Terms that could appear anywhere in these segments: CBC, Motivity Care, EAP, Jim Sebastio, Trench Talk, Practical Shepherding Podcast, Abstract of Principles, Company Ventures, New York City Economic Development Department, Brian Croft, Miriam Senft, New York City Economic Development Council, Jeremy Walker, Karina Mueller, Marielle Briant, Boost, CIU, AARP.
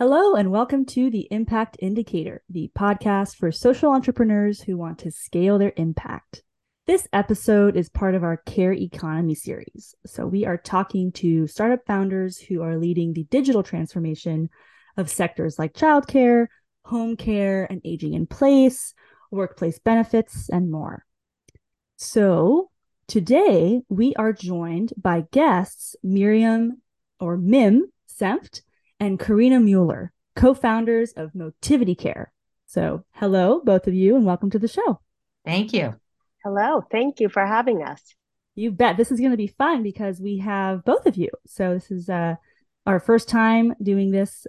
Hello, and welcome to the Impact Indicator, the podcast for social entrepreneurs who want to scale their impact. This episode is part of our Care Economy series. So we are talking to startup founders who are leading the digital transformation of sectors like childcare, home care, and aging in place, workplace benefits, and more. So today we are joined by guests Miriam Senft and Karina Mueller, co-founders of Motivity Care. So hello, both of you, and welcome to the show. Thank you. Hello. Thank you for having us. You bet. This is going to be fun because we have both of you. So this is our first time doing this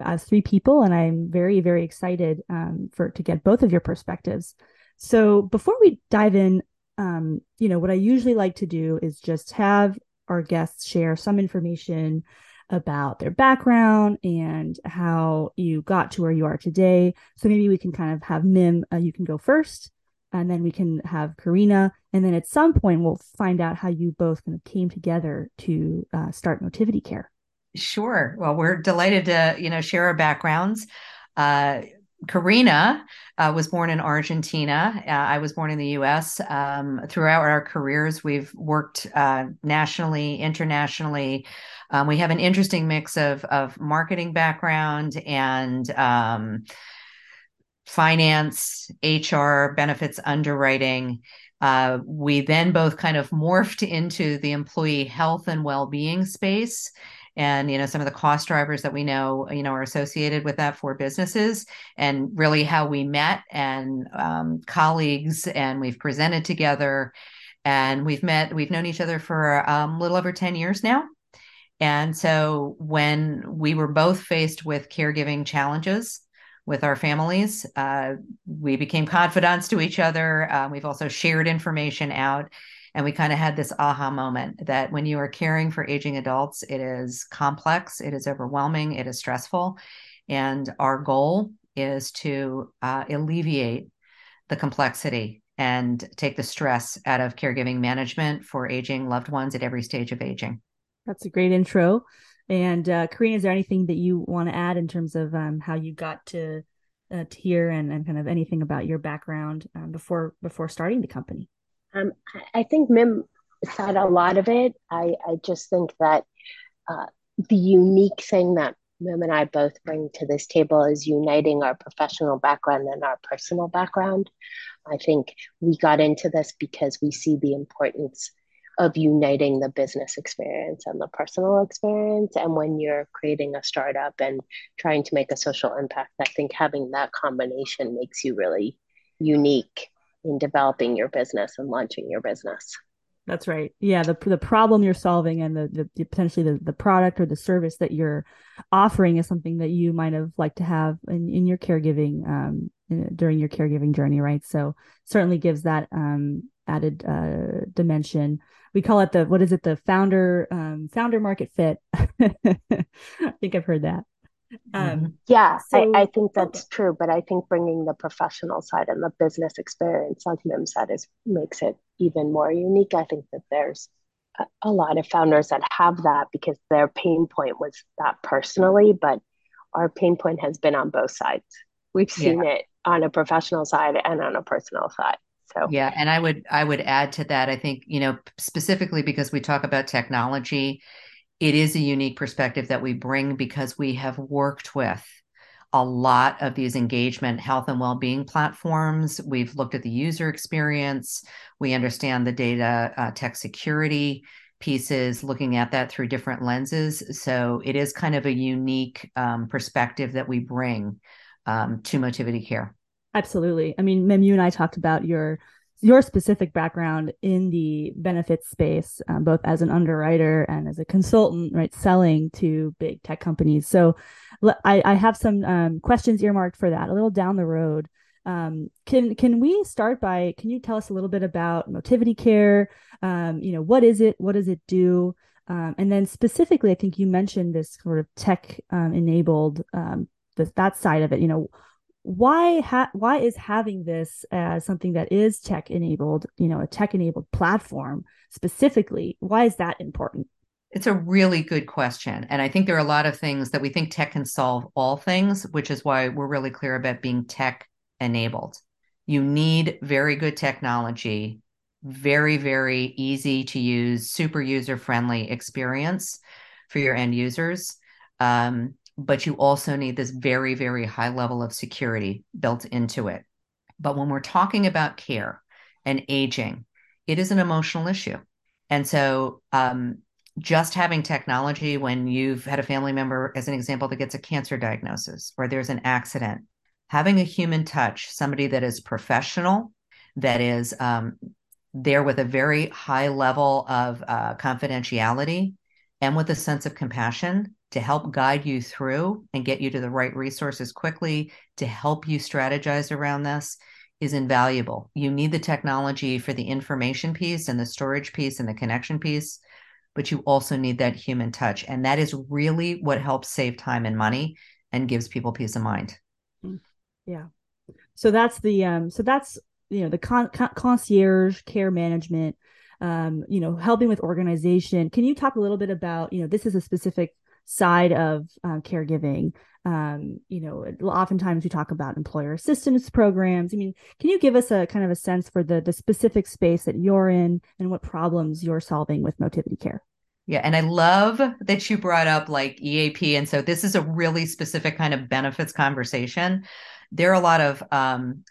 as three people, and I'm very, very excited to get both of your perspectives. So before we dive in, what I usually like to do is just have our guests share some information about their background and how you got to where you are today. So maybe we can kind of have Mim, you can go first, and then we can have Karina. And then at some point, we'll find out how you both kind of came together to start Motivity Care. Sure. Well, we're delighted to, share our backgrounds. Karina was born in Argentina. I was born in the U.S. Throughout our careers, we've worked nationally, internationally. We have an interesting mix of marketing background and finance, HR, benefits, underwriting. We then both kind of morphed into the employee health and well-being space. And, some of the cost drivers that we know, are associated with that for businesses, and really how we met and colleagues, and we've presented together, and we've known each other for a little over 10 years now. And so when we were both faced with caregiving challenges with our families, we became confidants to each other. We've also shared information out. And we kind of had this aha moment that when you are caring for aging adults, it is complex, it is overwhelming, it is stressful. And our goal is to alleviate the complexity and take the stress out of caregiving management for aging loved ones at every stage of aging. That's a great intro. And Karina, is there anything that you want to add in terms of how you got to here and kind of anything about your background before starting the company? I think Mim said a lot of it. I just think that the unique thing that Mim and I both bring to this table is uniting our professional background and our personal background. I think we got into this because we see the importance of uniting the business experience and the personal experience. And when you're creating a startup and trying to make a social impact, I think having that combination makes you really unique in developing your business and launching your business. That's right. Yeah. The problem you're solving and the potentially the product or the service that you're offering is something that you might have liked to have in your caregiving, during your caregiving journey, right? So certainly gives that added dimension. We call it the founder market fit. I think I've heard that. I think that's true, but I think bringing the professional side and the business experience, like Mim said, makes it even more unique. I think that there's a lot of founders that have that because their pain point was that personally, but our pain point has been on both sides. We've seen it on a professional side and on a personal side. So yeah, and I would add to that, I think, specifically because we talk about technology, it is a unique perspective that we bring because we have worked with a lot of these engagement health and well-being platforms. We've looked at the user experience. We understand the data tech security pieces, looking at that through different lenses. So it is kind of a unique perspective that we bring to Motivity Care. Absolutely. I mean, Mim, you and I talked about your specific background in the benefits space, both as an underwriter and as a consultant, right, selling to big tech companies. So I have some questions earmarked for that a little down the road. Can you tell us a little bit about Motivity Care? What is it? What does it do? And then specifically, I think you mentioned this sort of tech enabled, that side of it, why is having this as something that is tech enabled, a tech enabled platform specifically, why is that important? It's a really good question. And I think there are a lot of things that we think tech can solve all things, which is why we're really clear about being tech enabled. You need very good technology, very, very easy to use, super user-friendly experience for your end users. But you also need this very, very high level of security built into it. But when we're talking about care and aging, it is an emotional issue. And so just having technology when you've had a family member, as an example, that gets a cancer diagnosis or there's an accident, having a human touch, somebody that is professional, that is there with a very high level of confidentiality and with a sense of compassion to help guide you through and get you to the right resources quickly to help you strategize around this is invaluable. You need the technology for the information piece and the storage piece and the connection piece, but you also need that human touch. And that is really what helps save time and money and gives people peace of mind. Yeah. So that's the, the concierge care management, helping with organization. Can you talk a little bit about, this is a specific side of caregiving. Oftentimes we talk about employer assistance programs. I mean, can you give us a kind of a sense for the specific space that you're in and what problems you're solving with Motivity Care? Yeah. And I love that you brought up like EAP. And so this is a really specific kind of benefits conversation. There are a lot of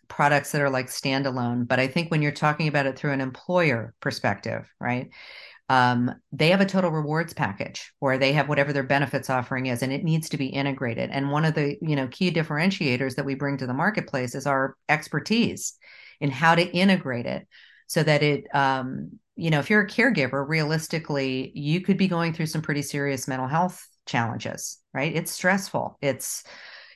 products that are like standalone, but I think when you're talking about it through an employer perspective, right? They have a total rewards package where they have whatever their benefits offering is, and it needs to be integrated. And one of the, key differentiators that we bring to the marketplace is our expertise in how to integrate it so that it, if you're a caregiver, realistically, you could be going through some pretty serious mental health challenges, right? It's stressful.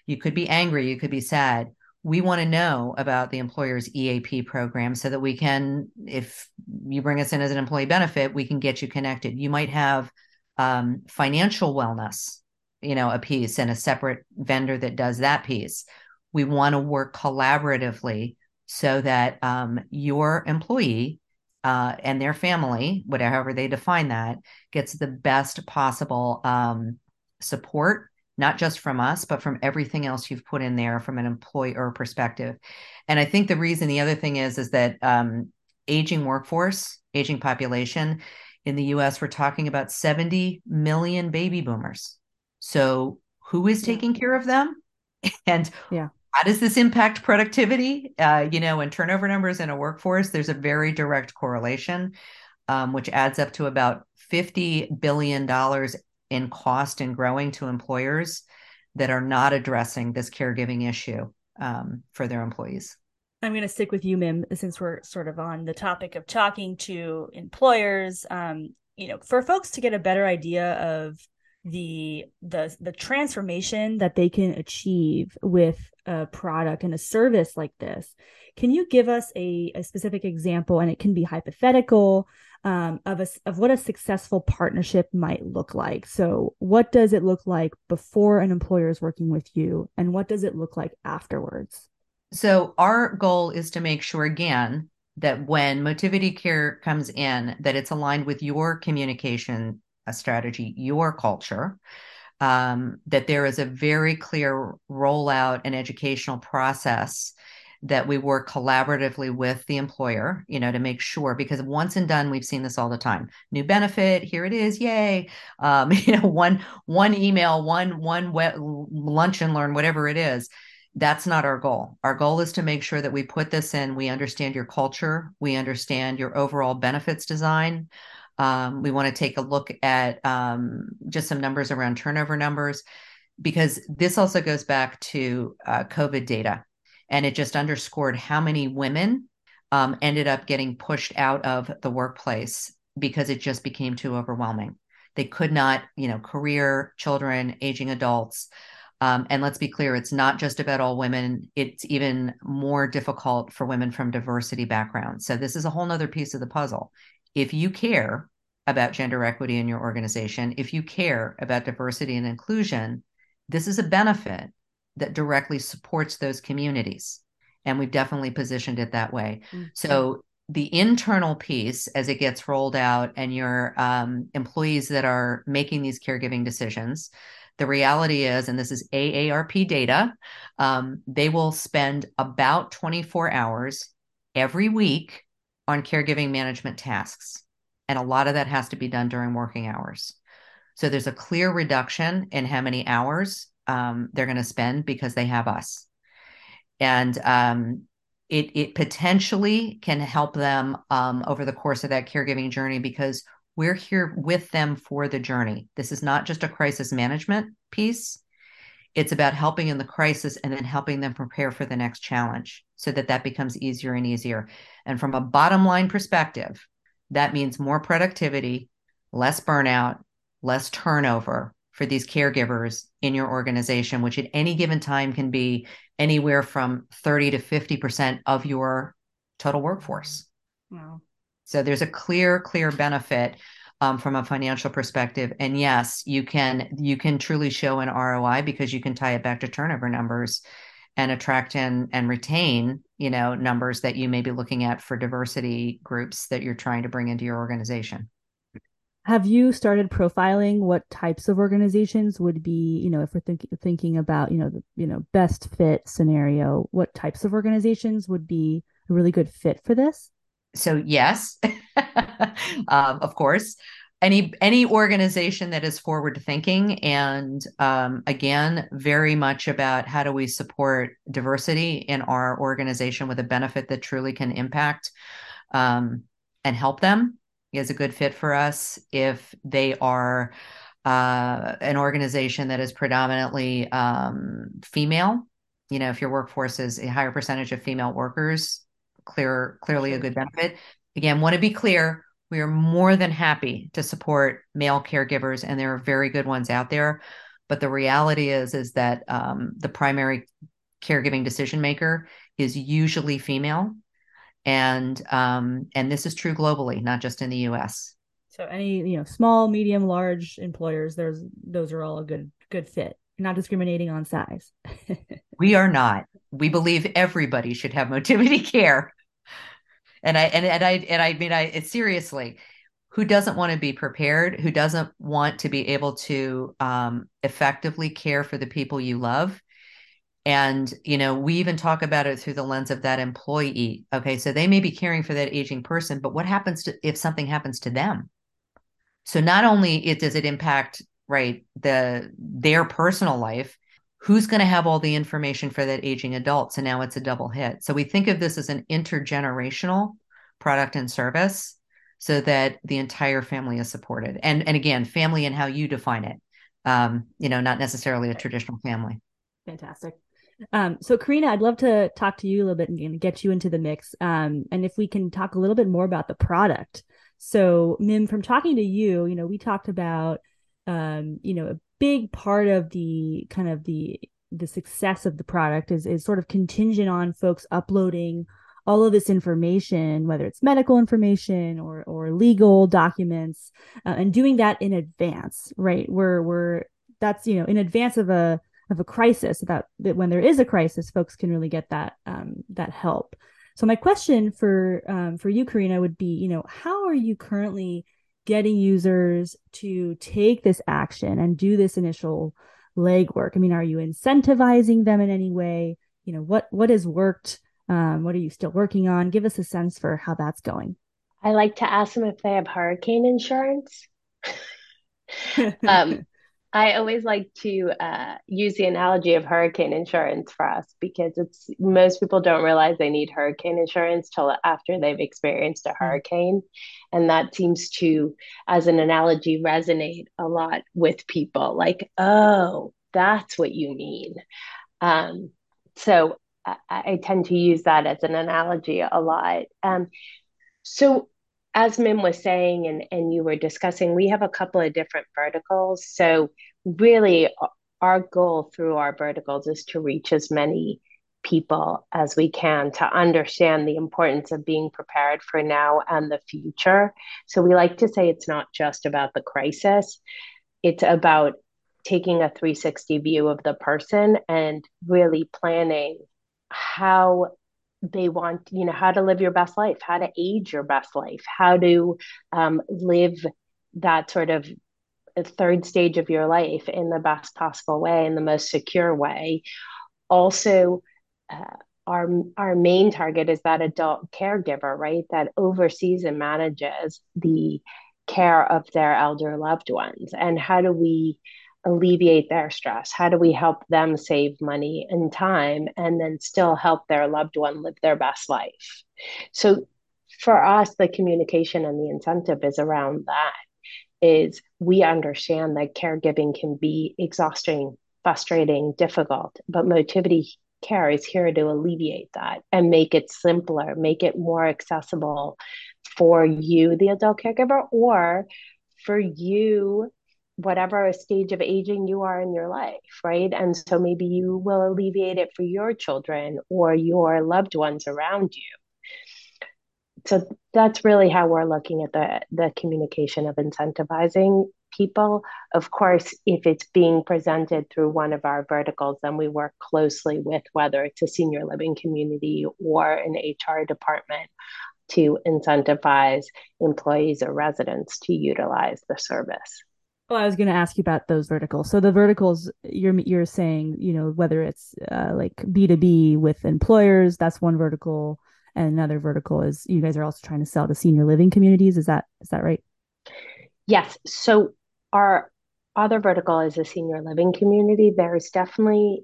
You could be angry, you could be sad. We want to know about the employer's EAP program so that we can, if you bring us in as an employee benefit, we can get you connected. You might have financial wellness, a piece and a separate vendor that does that piece. We want to work collaboratively so that your employee and their family, whatever they define that, gets the best possible support, not just from us, but from everything else you've put in there from an employer perspective. And I think the other thing is that aging workforce, aging population in the US, we're talking about 70 million baby boomers. So who is taking care of them? And how does this impact productivity, and turnover numbers in a workforce? There's a very direct correlation, which adds up to about $50 billion in cost and growing to employers that are not addressing this caregiving issue for their employees. I'm going to stick with you, Mim, since we're sort of on the topic of talking to employers, for folks to get a better idea of the transformation that they can achieve with a product and a service like this. Can you give us a specific example, and it can be hypothetical, of what a successful partnership might look like? So what does it look like before an employer is working with you, and what does it look like afterwards? So our goal is to make sure, again, that when Motivity Care comes in, that it's aligned with your communication strategy, your culture, that there is a very clear rollout and educational process that we work collaboratively with the employer, to make sure, because once and done, we've seen this all the time. New benefit, here it is, yay. One email, one lunch and learn, whatever it is. That's not our goal. Our goal is to make sure that we put this in, we understand your culture, we understand your overall benefits design. We want to take a look at just some numbers around turnover numbers, because this also goes back to COVID data. And it just underscored how many women ended up getting pushed out of the workplace because it just became too overwhelming. They could not, career, children, aging adults. And let's be clear, it's not just about all women. It's even more difficult for women from diversity backgrounds. So this is a whole nother piece of the puzzle. If you care about gender equity in your organization, if you care about diversity and inclusion, this is a benefit that directly supports those communities. And we've definitely positioned it that way. Mm-hmm. So the internal piece as it gets rolled out and your employees that are making these caregiving decisions, the reality is, and this is AARP data, they will spend about 24 hours every week on caregiving management tasks. And a lot of that has to be done during working hours. So there's a clear reduction in how many hours they're going to spend because they have us. And it potentially can help them over the course of that caregiving journey, because we're here with them for the journey. This is not just a crisis management piece. It's about helping in the crisis and then helping them prepare for the next challenge so that that becomes easier and easier. And from a bottom line perspective, that means more productivity, less burnout, less turnover for these caregivers in your organization, which at any given time can be anywhere from 30 to 50% of your total workforce. Wow. So there's a clear benefit from a financial perspective. And yes, you can truly show an ROI, because you can tie it back to turnover numbers and attract and retain, numbers that you may be looking at for diversity groups that you're trying to bring into your organization. Have you started profiling what types of organizations would be, if we're thinking about, the best fit scenario, what types of organizations would be a really good fit for this? So yes, of course, any organization that is forward thinking and again, very much about how do we support diversity in our organization with a benefit that truly can impact and help them, is a good fit for us. If they are an organization that is predominantly female, if your workforce is a higher percentage of female workers, clearly a good benefit. Again, want to be clear, we are more than happy to support male caregivers, and there are very good ones out there. But the reality is that the primary caregiving decision maker is usually female. And this is true globally, not just in the U.S. So any, small, medium, large employers, those are all a good fit. Not discriminating on size. We are not. We believe everybody should have Motivity Care. And I mean, seriously, who doesn't want to be prepared? Who doesn't want to be able to effectively care for the people you love? And, we even talk about it through the lens of that employee. Okay. So they may be caring for that aging person, but what happens if something happens to them? So not only does it impact, right, their personal life, who's going to have all the information for that aging adult? So now it's a double hit. So we think of this as an intergenerational product and service so that the entire family is supported. And again, family and how you define it, not necessarily a traditional family. Fantastic. So Karina, I'd love to talk to you a little bit and get you into the mix. And if we can talk a little bit more about the product. So Mim, from talking to you, we talked about, a big part of the kind of the success of the product is sort of contingent on folks uploading all of this information, whether it's medical information or legal documents, and doing that in advance, right? That's, in advance of a crisis, that when there is a crisis, folks can really get that help. So my question for you, Karina, would be, how are you currently getting users to take this action and do this initial legwork? I mean, are you incentivizing them in any way? What has worked? What are you still working on? Give us a sense for how that's going. I like to ask them if they have hurricane insurance. I always like to use the analogy of hurricane insurance for us, because most people don't realize they need hurricane insurance till after they've experienced a hurricane. And that seems to, as an analogy, resonate a lot with people, like, oh, that's what you mean. So I tend to use that as an analogy a lot. So as Mim was saying, and you were discussing, we have a couple of different verticals. So really our goal through our verticals is to reach as many people as we can to understand the importance of being prepared for now and the future. So we like to say it's not just about the crisis. It's about taking a 360 view of the person and really planning how they want, you know, how to live your best life, how to age your best life, how to live that sort of third stage of your life in the best possible way, in the most secure way. Also, our main target is that adult caregiver, right, that oversees and manages the care of their elder loved ones. And how do we alleviate their stress? How do we help them save money and time and then still help their loved one live their best life? So for us, the communication and the incentive is around that. Is we understand that caregiving can be exhausting, frustrating, difficult, but Motivity Care is here to alleviate that and make it simpler, make it more accessible for you, the adult caregiver, or for you, whatever stage of aging you are in your life, right? And so maybe you will alleviate it for your children or your loved ones around you. So that's really how we're looking at the communication of incentivizing people. Of course, if it's being presented through one of our verticals, then we work closely with whether it's a senior living community or an HR department to incentivize employees or residents to utilize the service. Well, I was going to ask you about those verticals. So the verticals you're saying, you know, whether it's like B2B with employers, that's one vertical, and another vertical is you guys are also trying to sell to senior living communities. Is that right? Yes. So our other vertical is a senior living community. There is definitely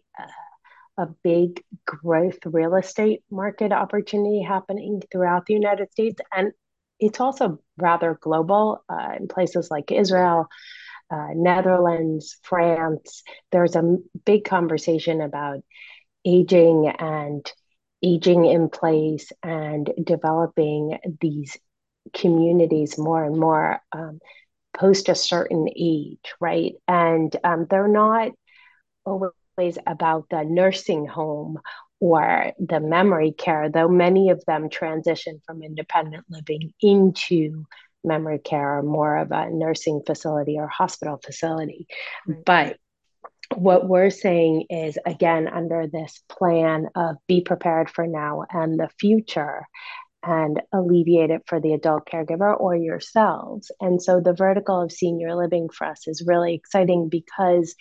a big growth real estate market opportunity happening throughout the United States, and it's also rather global in places like Israel, Netherlands, France. There's a big conversation about aging and aging in place and developing these communities more and more post a certain age, right? And they're not always about the nursing home or the memory care, though many of them transition from independent living into memory care or more of a nursing facility or hospital facility. Mm-hmm. But what we're saying is, again, under this plan of be prepared for now and the future and alleviate it for the adult caregiver or yourselves. And so the vertical of senior living for us is really exciting because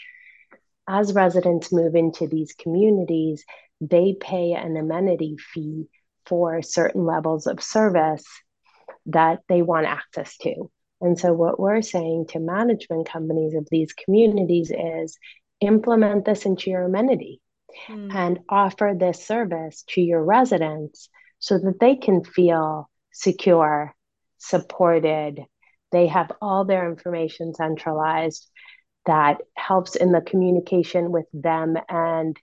as residents move into these communities, they pay an amenity fee for certain levels of service that they want access to. And so what we're saying to management companies of these communities is implement this into your amenity and offer this service to your residents so that they can feel secure, supported. They have all their information centralized that helps in the communication with them and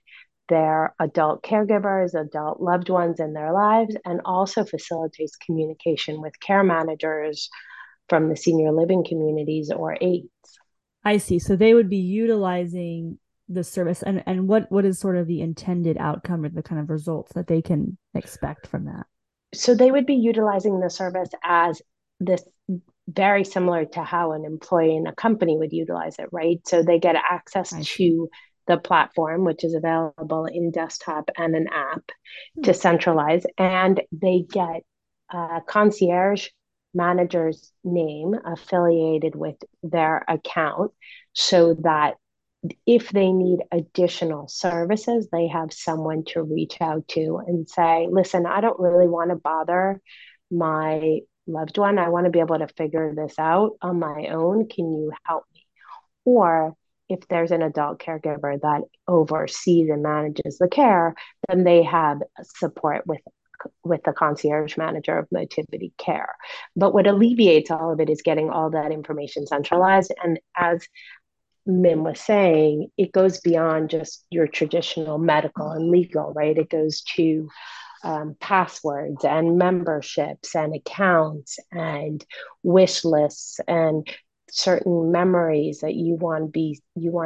their adult caregivers, adult loved ones in their lives, and also facilitates communication with care managers from the senior living communities or aides. I see. So they would be utilizing the service, and what is sort of the intended outcome or the kind of results that they can expect from that? So they would be utilizing the service as this, very similar to how an employee in a company would utilize it, right? So they get access to the platform, which is available in desktop and an app to centralize, and they get a concierge manager's name affiliated with their account so that if they need additional services, they have someone to reach out to and say, listen, I don't really want to bother my loved one. I want to be able to figure this out on my own. Can you help me? Or if there's an adult caregiver that oversees and manages the care, then they have support with the concierge manager of Motivity Care. But what alleviates all of it is getting all that information centralized. And as Mim was saying, it goes beyond just your traditional medical and legal, right? It goes to passwords and memberships and accounts and wish lists and certain memories that you want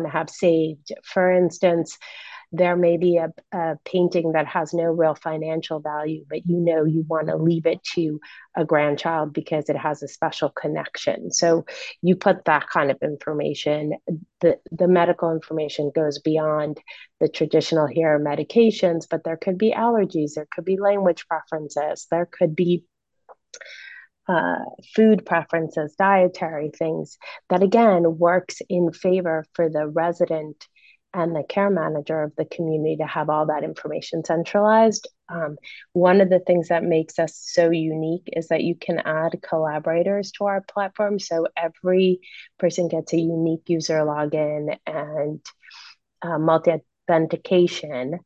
to have saved. For instance, there may be a painting that has no real financial value, but you know you want to leave it to a grandchild because it has a special connection. So you put that kind of information. The medical information goes beyond the traditional here medications, but there could be allergies, there could be language preferences, there could be food preferences, dietary things that again works in favor for the resident and the care manager of the community to have all that information centralized. One of the things that makes us so unique is that you can add collaborators to our platform. So every person gets a unique user login and multi-authentication.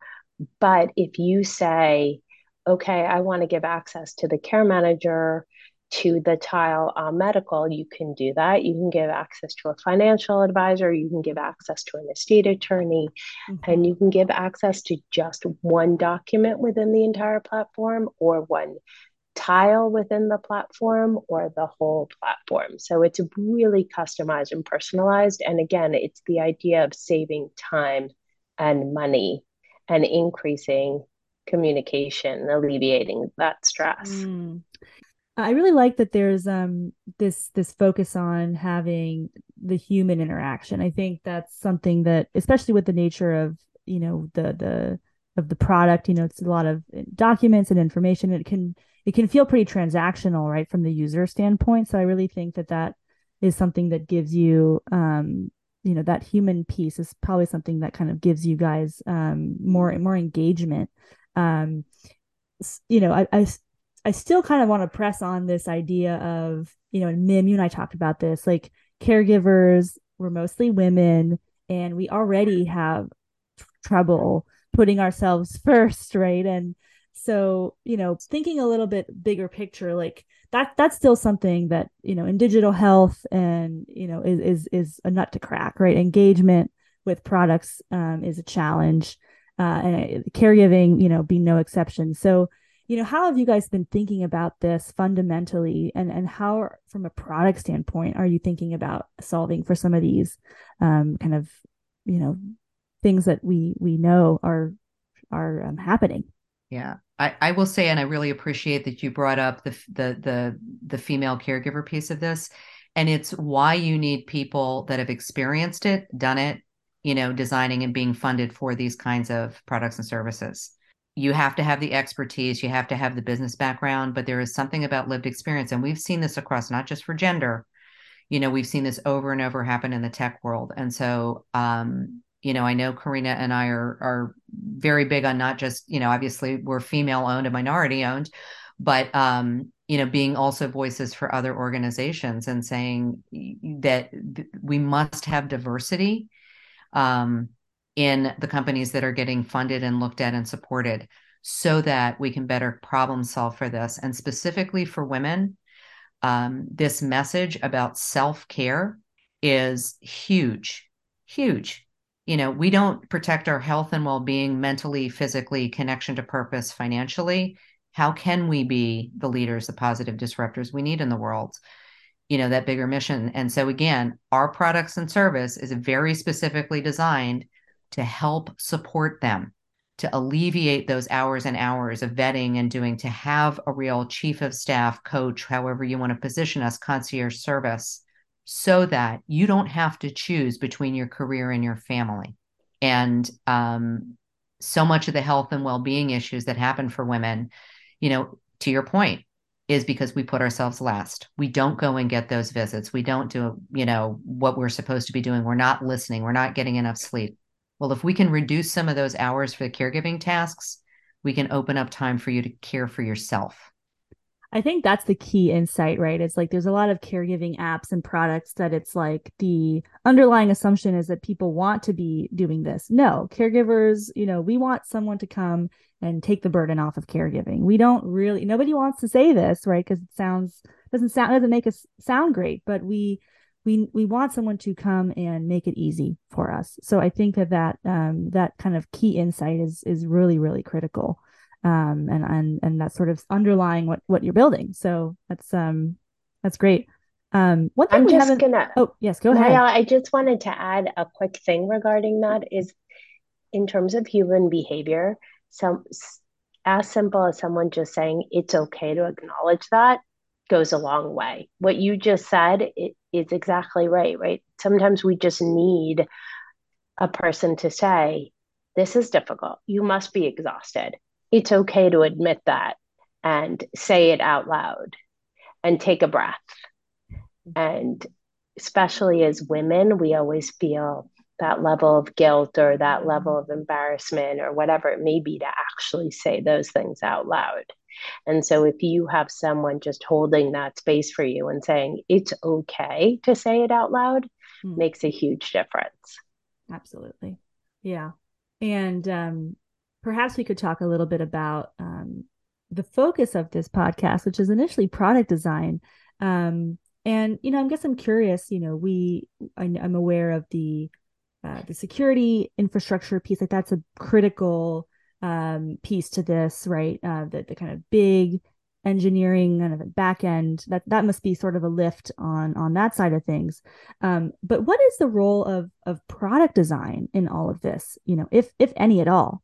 But if you say, okay, I want to give access to the care manager, to the tile medical, you can do that. You can give access to a financial advisor, you can give access to an estate attorney, mm-hmm. and you can give access to just one document within the entire platform or one tile within the platform or the whole platform. So it's really customized and personalized. And again, it's the idea of saving time and money and increasing communication, alleviating that stress. Mm. I really like that there's this focus on having the human interaction. I think that's something that, especially with the nature of, you know, the product, you know, it's a lot of documents and information. It can feel pretty transactional, right, from the user standpoint. So I really think that is something that gives you, you know, that human piece is probably something that kind of gives you guys more engagement. You know, I still kind of want to press on this idea of, you know, and Mim, you and I talked about this, like caregivers, we're mostly women, and we already have trouble putting ourselves first, right? And so, you know, thinking a little bit bigger picture, like that's still something that, you know, in digital health and, you know, is a nut to crack, right? Engagement with products is a challenge, and caregiving, you know, be no exception. So, you know, how have you guys been thinking about this fundamentally, and how, from a product standpoint, are you thinking about solving for some of these kind of, you know, things that we know are happening? Yeah, I will say, and I really appreciate that you brought up the female caregiver piece of this, and it's why you need people that have experienced it, done it, you know, designing and being funded for these kinds of products and services. You have to have the expertise, you have to have the business background, but there is something about lived experience. And we've seen this across, not just for gender, you know, we've seen this over and over happen in the tech world. And so, you know, I know Karina and I are very big on not just, you know, obviously we're female owned and minority owned, but, you know, being also voices for other organizations and saying that we must have diversity, in the companies that are getting funded and looked at and supported, so that we can better problem solve for this. And specifically for women, this message about self-care is huge, huge. You know, we don't protect our health and well-being mentally, physically, connection to purpose, financially. How can we be the leaders, the positive disruptors we need in the world? You know, that bigger mission. And so again, our products and service is very specifically designed to help support them, to alleviate those hours and hours of vetting and doing, to have a real chief of staff, coach, however you want to position us, concierge service, so that you don't have to choose between your career and your family. And so much of the health and well-being issues that happen for women, you know, to your point, is because we put ourselves last. We don't go and get those visits. We don't do, you know, what we're supposed to be doing. We're not listening. We're not getting enough sleep. Well, if we can reduce some of those hours for the caregiving tasks, we can open up time for you to care for yourself. I think that's the key insight, right? It's like there's a lot of caregiving apps and products that it's like the underlying assumption is that people want to be doing this. No, caregivers, you know, we want someone to come and take the burden off of caregiving. We don't really, nobody wants to say this, right? Because it doesn't make us sound great, but we want someone to come and make it easy for us. So I think that kind of key insight is really, really critical. And that's sort of underlying what you're building. So that's great. One thing oh yes, go ahead. I just wanted to add a quick thing regarding that is in terms of human behavior, as simple as someone just saying it's okay to acknowledge that goes a long way. What you just said is exactly right? Sometimes we just need a person to say, this is difficult. You must be exhausted. It's okay to admit that and say it out loud and take a breath. And especially as women, we always feel that level of guilt or that level of embarrassment or whatever it may be to actually say those things out loud. And so if you have someone just holding that space for you and saying it's okay to say it out loud, makes a huge difference. Absolutely. Yeah. And perhaps we could talk a little bit about the focus of this podcast, which is initially product design. And, you know, I guess I'm curious, you know, I'm aware of the security infrastructure piece, like that's a critical piece to this, right? The kind of big engineering kind of back end, that must be sort of a lift on that side of things. But what is the role of product design in all of this, you know, if any at all?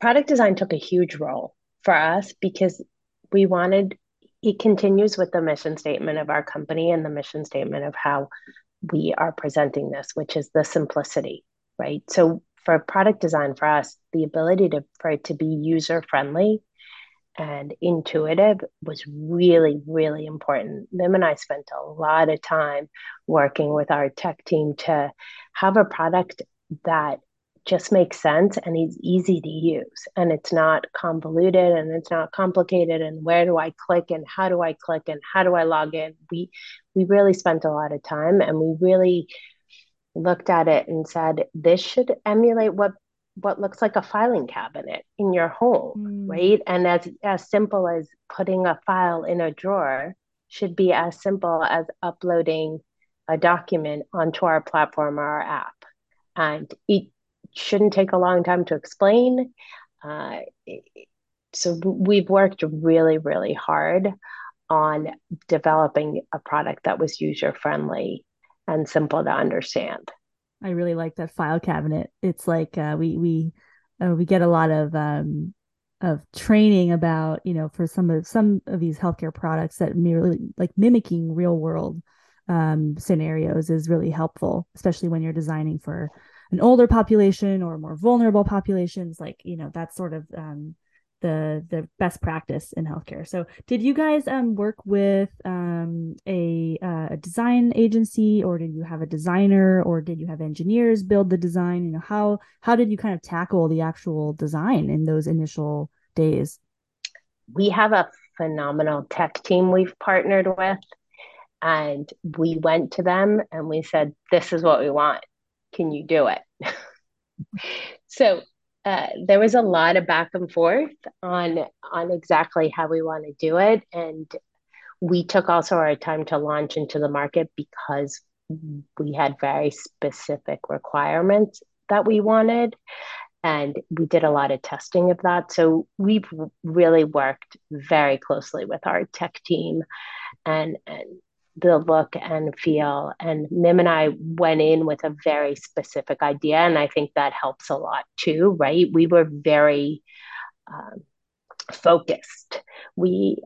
Product design took a huge role for us because we wanted, it continues with the mission statement of our company and the mission statement of how we are presenting this, which is the simplicity, right? So for product design, for us, the ability for it to be user-friendly and intuitive was really, really important. Mim and I spent a lot of time working with our tech team to have a product that just makes sense and it's easy to use and it's not convoluted and it's not complicated and where do I click and how do I click and how do I log in? We really spent a lot of time and we really looked at it and said, this should emulate what looks like a filing cabinet in your home, right? And as simple as putting a file in a drawer should be as simple as uploading a document onto our platform or our app. And it shouldn't take a long time to explain. So we've worked really, really hard on developing a product that was user-friendly and simple to understand. I really like that file cabinet. It's like we get a lot of training about, you know, for some of these healthcare products that merely like mimicking real world scenarios is really helpful, especially when you're designing for an older population or more vulnerable populations. Like, you know, that's sort of the best practice in healthcare. So did you guys work with a design agency, or did you have a designer, or did you have engineers build the design? You know, how did you kind of tackle the actual design in those initial days? We have a phenomenal tech team we've partnered with, and we went to them and we said, this is what we want. Can you do it? So there was a lot of back and forth on exactly how we want to do it. And we took also our time to launch into the market because we had very specific requirements that we wanted. And we did a lot of testing of that. So we've really worked very closely with our tech team and the look and feel. And Mim and I went in with a very specific idea. And I think that helps a lot too, right? We were very focused. We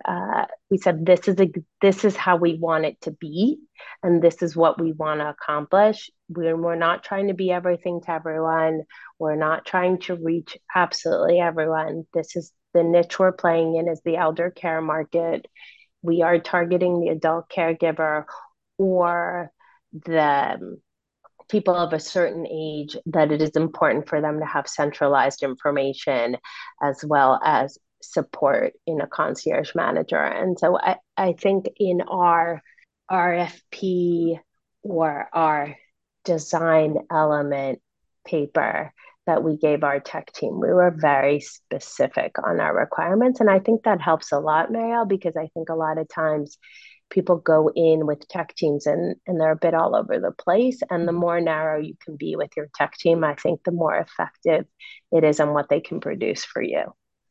said, this is how we want it to be. And this is what we want to accomplish. We're not trying to be everything to everyone. We're not trying to reach absolutely everyone. This is the niche we're playing in, is the elder care market. We are targeting the adult caregiver or the people of a certain age that it is important for them to have centralized information as well as support in a concierge manager. And so I think in our RFP or our design element paper that we gave our tech team, we were very specific on our requirements. And I think that helps a lot, Marielle, because I think a lot of times people go in with tech teams and they're a bit all over the place. And the more narrow you can be with your tech team, I think the more effective it is on what they can produce for you.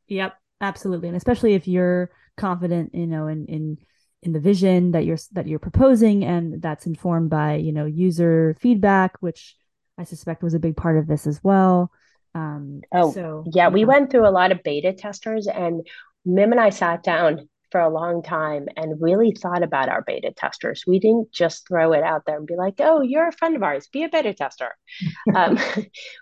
Yep, absolutely. And especially if you're confident, you know, in the vision that you're proposing, and that's informed by, you know, user feedback, which I suspect was a big part of this as well. We went through a lot of beta testers, and Mim and I sat down for a long time and really thought about our beta testers. We didn't just throw it out there and be like, oh, you're a friend of ours, be a beta tester.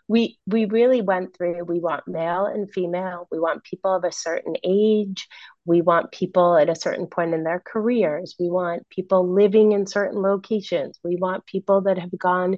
We really went through, we want male and female, we want people of a certain age, we want people at a certain point in their careers, we want people living in certain locations, we want people that have gone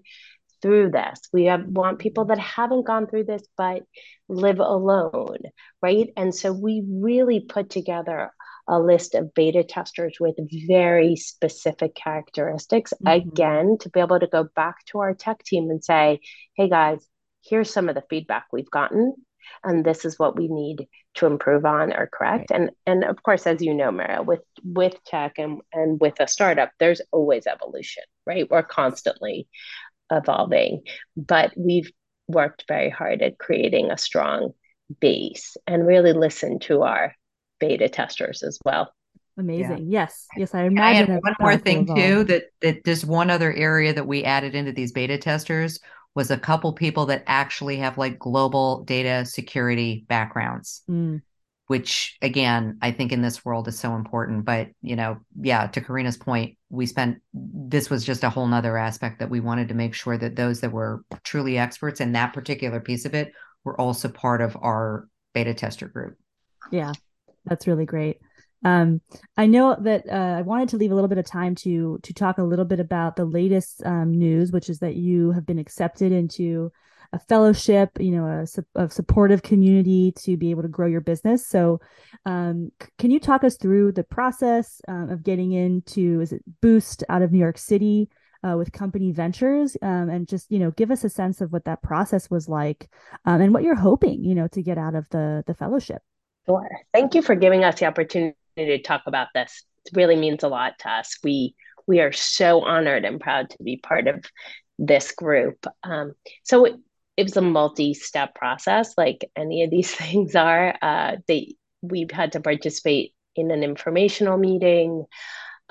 through this. We want people that haven't gone through this, but live alone, right? And so we really put together a list of beta testers with very specific characteristics, again, to be able to go back to our tech team and say, hey guys, here's some of the feedback we've gotten, and this is what we need to improve on or correct. Right. And of course, as you know, Mara, with tech and with a startup, there's always evolution, right? We're constantly evolving, but we've worked very hard at creating a strong base and really listened to our beta testers as well. Amazing. Yeah. Yes. I imagine. And one more thing too, that there's one other area that we added into these beta testers was a couple people that actually have like global data security backgrounds, which again, I think in this world is so important, but to Karina's point, this was just a whole nother aspect that we wanted to make sure that those that were truly experts in that particular piece of it were also part of our beta tester group. Yeah. That's really great. I know that I wanted to leave a little bit of time to talk a little bit about the latest news, which is that you have been accepted into a fellowship, a supportive community to be able to grow your business. So can you talk us through the process of getting into, is it Boost out of New York City with Company Ventures, and just, give us a sense of what that process was like and what you're hoping, to get out of the fellowship. Sure. Thank you for giving us the opportunity to talk about this. It really means a lot to us. We are so honored and proud to be part of this group. So it was a multi-step process, like any of these things are. We've had to participate in an informational meeting,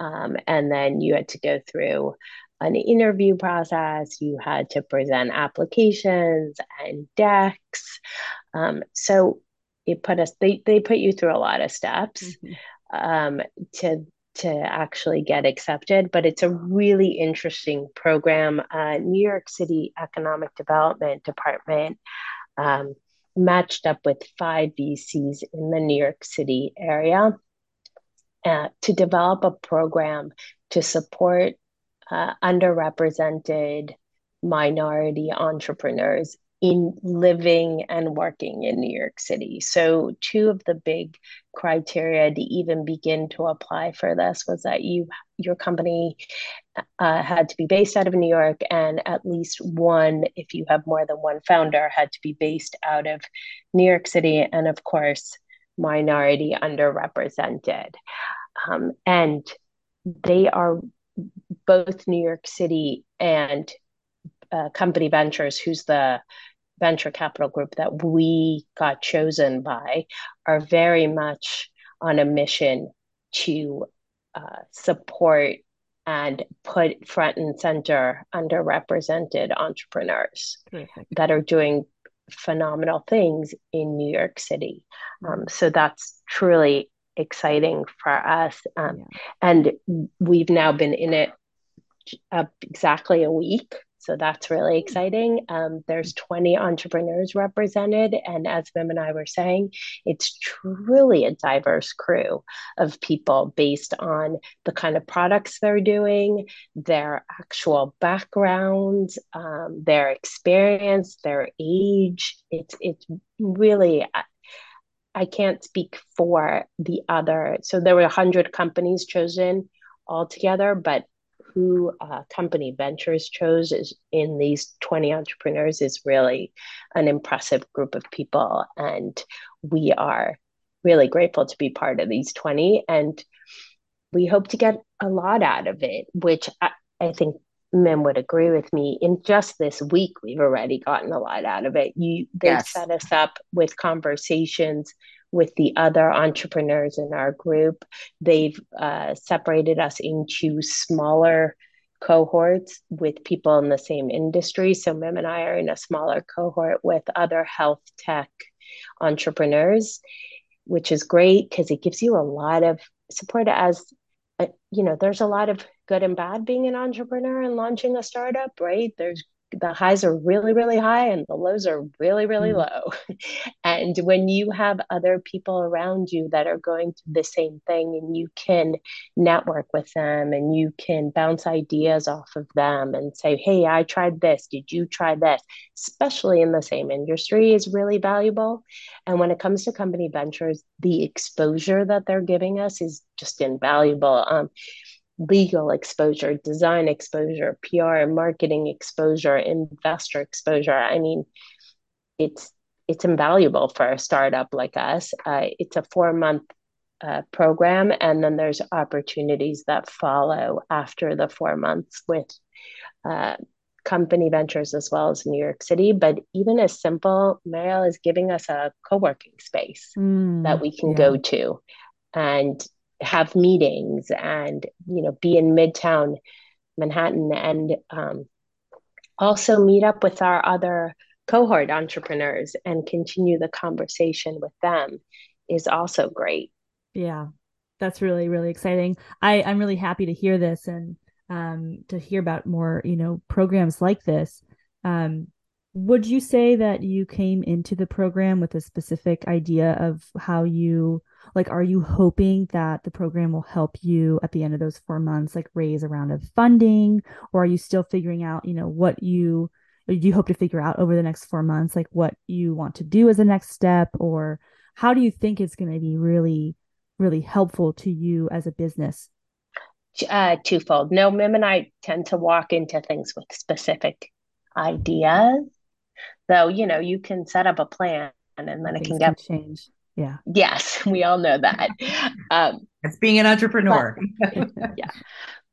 and then you had to go through an interview process. You had to present applications and decks. They put you through a lot of steps to actually get accepted, but it's a really interesting program. New York City Economic Development Department matched up with 5 VCs in the New York City area to develop a program to support underrepresented minority entrepreneurs in living and working in New York City. So 2 of the big criteria to even begin to apply for this was that your company had to be based out of New York, and at least one, if you have more than one founder, had to be based out of New York City, and of course, minority underrepresented. And they are both New York City and Company Ventures, who's the venture capital group that we got chosen by, are very much on a mission to support and put front and center underrepresented entrepreneurs that are doing phenomenal things in New York City. So that's truly exciting for us. And we've now been in it exactly a week. So that's really exciting. There's 20 entrepreneurs represented. And as Mim and I were saying, it's truly a diverse crew of people based on the kind of products they're doing, their actual backgrounds, their experience, their age. It's really, I can't speak for the other. So there were 100 companies chosen altogether, but who Company Ventures chose is in these 20 entrepreneurs is really an impressive group of people. And we are really grateful to be part of these 20. And we hope to get a lot out of it, which I think Mim would agree with me. In just this week, we've already gotten a lot out of it. They set us up with conversations with the other entrepreneurs in our group. They've separated us into smaller cohorts with people in the same industry. So Mim and I are in a smaller cohort with other health tech entrepreneurs, which is great because it gives you a lot of support as, you know, there's a lot of good and bad being an entrepreneur and launching a startup, right? There's the highs are really, really high and the lows are really, really low. And when you have other people around you that are going through the same thing and you can network with them and you can bounce ideas off of them and say, hey, I tried this. Did you try this? Especially in the same industry is really valuable. And when it comes to Company Ventures, the exposure that they're giving us is just invaluable. Legal exposure, design exposure, PR and marketing exposure, investor exposure. I mean, it's invaluable for a startup like us. It's a 4-month program, and then there's opportunities that follow after the 4 months with Company Ventures as well as New York City. But even as simple, Mariel is giving us a co-working space that we can go to and have meetings and, you know, be in Midtown Manhattan and also meet up with our other cohort entrepreneurs and continue the conversation with them is also great. Yeah, that's really, really exciting. I'm really happy to hear this and to hear about more, you know, programs like this. Would you say that you came into the program with a specific idea of how you, like, are you hoping that the program will help you at the end of those 4 months, like raise a round of funding, or are you still figuring out, you know, what you hope to figure out over the next 4 months, like what you want to do as a next step, or how do you think it's going to be really, really helpful to you as a business? Twofold. No, Mim and I tend to walk into things with specific ideas, though, you know, you can set up a plan and then it can get changed. Yeah. Yes, we all know that. That's being an entrepreneur.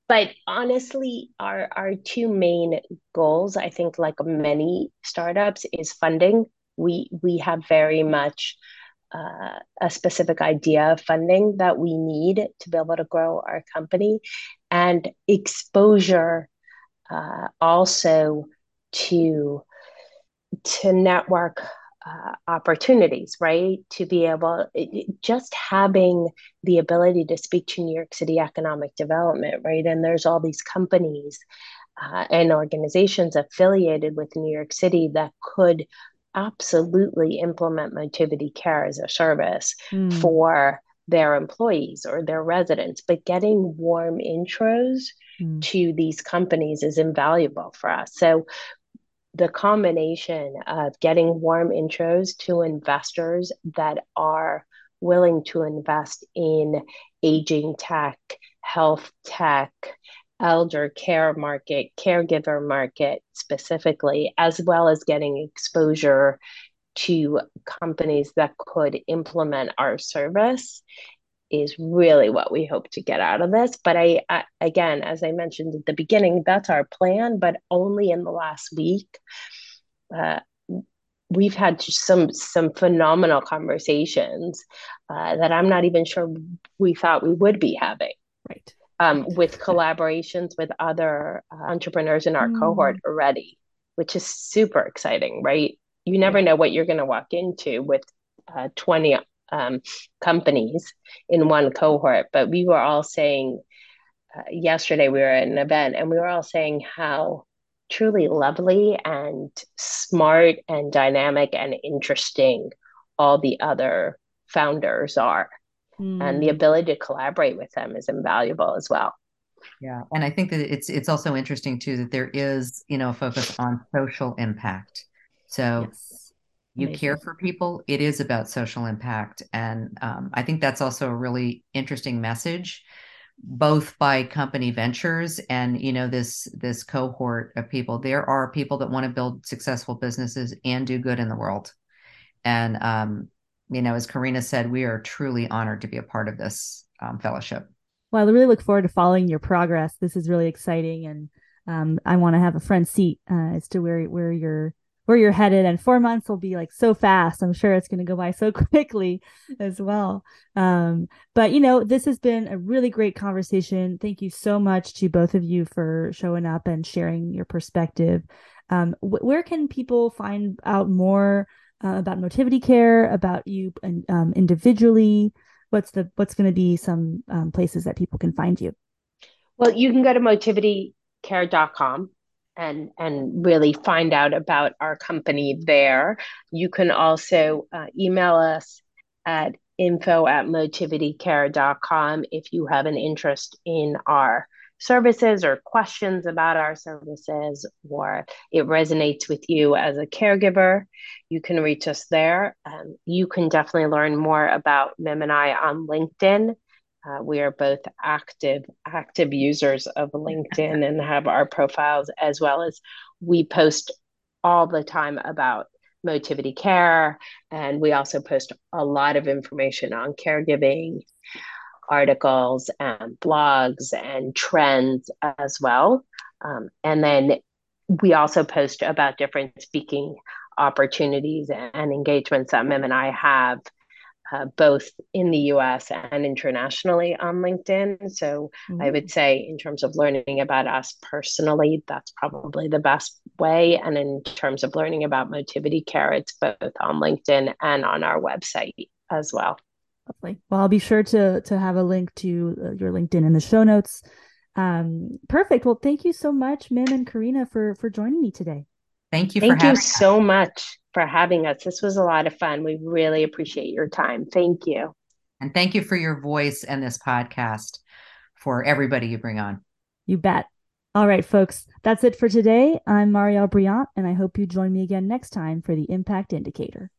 But honestly, our two main goals, I think, like many startups, is funding. We have very much a specific idea of funding that we need to be able to grow our company, and exposure also to network opportunities, right? To be able, just having the ability to speak to New York City Economic Development, right? And there's all these companies and organizations affiliated with New York City that could absolutely implement Motivity Care as a service for their employees or their residents. But getting warm intros to these companies is invaluable for us. So the combination of getting warm intros to investors that are willing to invest in aging tech, health tech, elder care market, caregiver market specifically, as well as getting exposure to companies that could implement our service is really what we hope to get out of this. But I again, as I mentioned at the beginning, that's our plan. But only in the last week, we've had some phenomenal conversations that I'm not even sure we thought we would be having. Right. With collaborations with other entrepreneurs in our cohort already, which is super exciting, right? You never know what you're going to walk into with 20 companies in one cohort. But we were all saying yesterday we were at an event and we were all saying how truly lovely and smart and dynamic and interesting all the other founders are. And the ability to collaborate with them is invaluable as well. Yeah. And I think that it's also interesting too, that there is, you know, a focus on social impact. So you care for people, it is about social impact. And I think that's also a really interesting message, both by Company Ventures and, you know, this cohort of people. There are people that want to build successful businesses and do good in the world. And, you know, as Karina said, we are truly honored to be a part of this fellowship. Well, I really look forward to following your progress. This is really exciting. And I want to have a front seat as to where your where you're headed. And 4 months will be like so fast. I'm sure it's going to go by so quickly as well. But, you know, this has been a really great conversation. Thank you so much to both of you for showing up and sharing your perspective. Where can people find out more about Motivity Care, about you and individually? What's going to be some places that people can find you? Well, you can go to motivitycare.com and really find out about our company there. You can also email us at info@motivitycare.com if you have an interest in our services or questions about our services, or it resonates with you as a caregiver. You can reach us there. You can definitely learn more about Mim and I on LinkedIn. We are both active users of LinkedIn and have our profiles, as well as we post all the time about Motivity Care. And we also post a lot of information on caregiving, articles and blogs and trends as well. And then we also post about different speaking opportunities and engagements that Mim and I have, both in the US and internationally on LinkedIn. So I would say in terms of learning about us personally, that's probably the best way. And in terms of learning about Motivity Care, it's both on LinkedIn and on our website as well. Lovely. Well, I'll be sure to have a link to your LinkedIn in the show notes. Perfect. Well, thank you so much, Mim and Karina, for joining me today. Thank you so much for having us. This was a lot of fun. We really appreciate your time. Thank you. And thank you for your voice and this podcast for everybody you bring on. You bet. All right, folks, that's it for today. I'm Marielle Briant, and I hope you join me again next time for the Impact Indicator.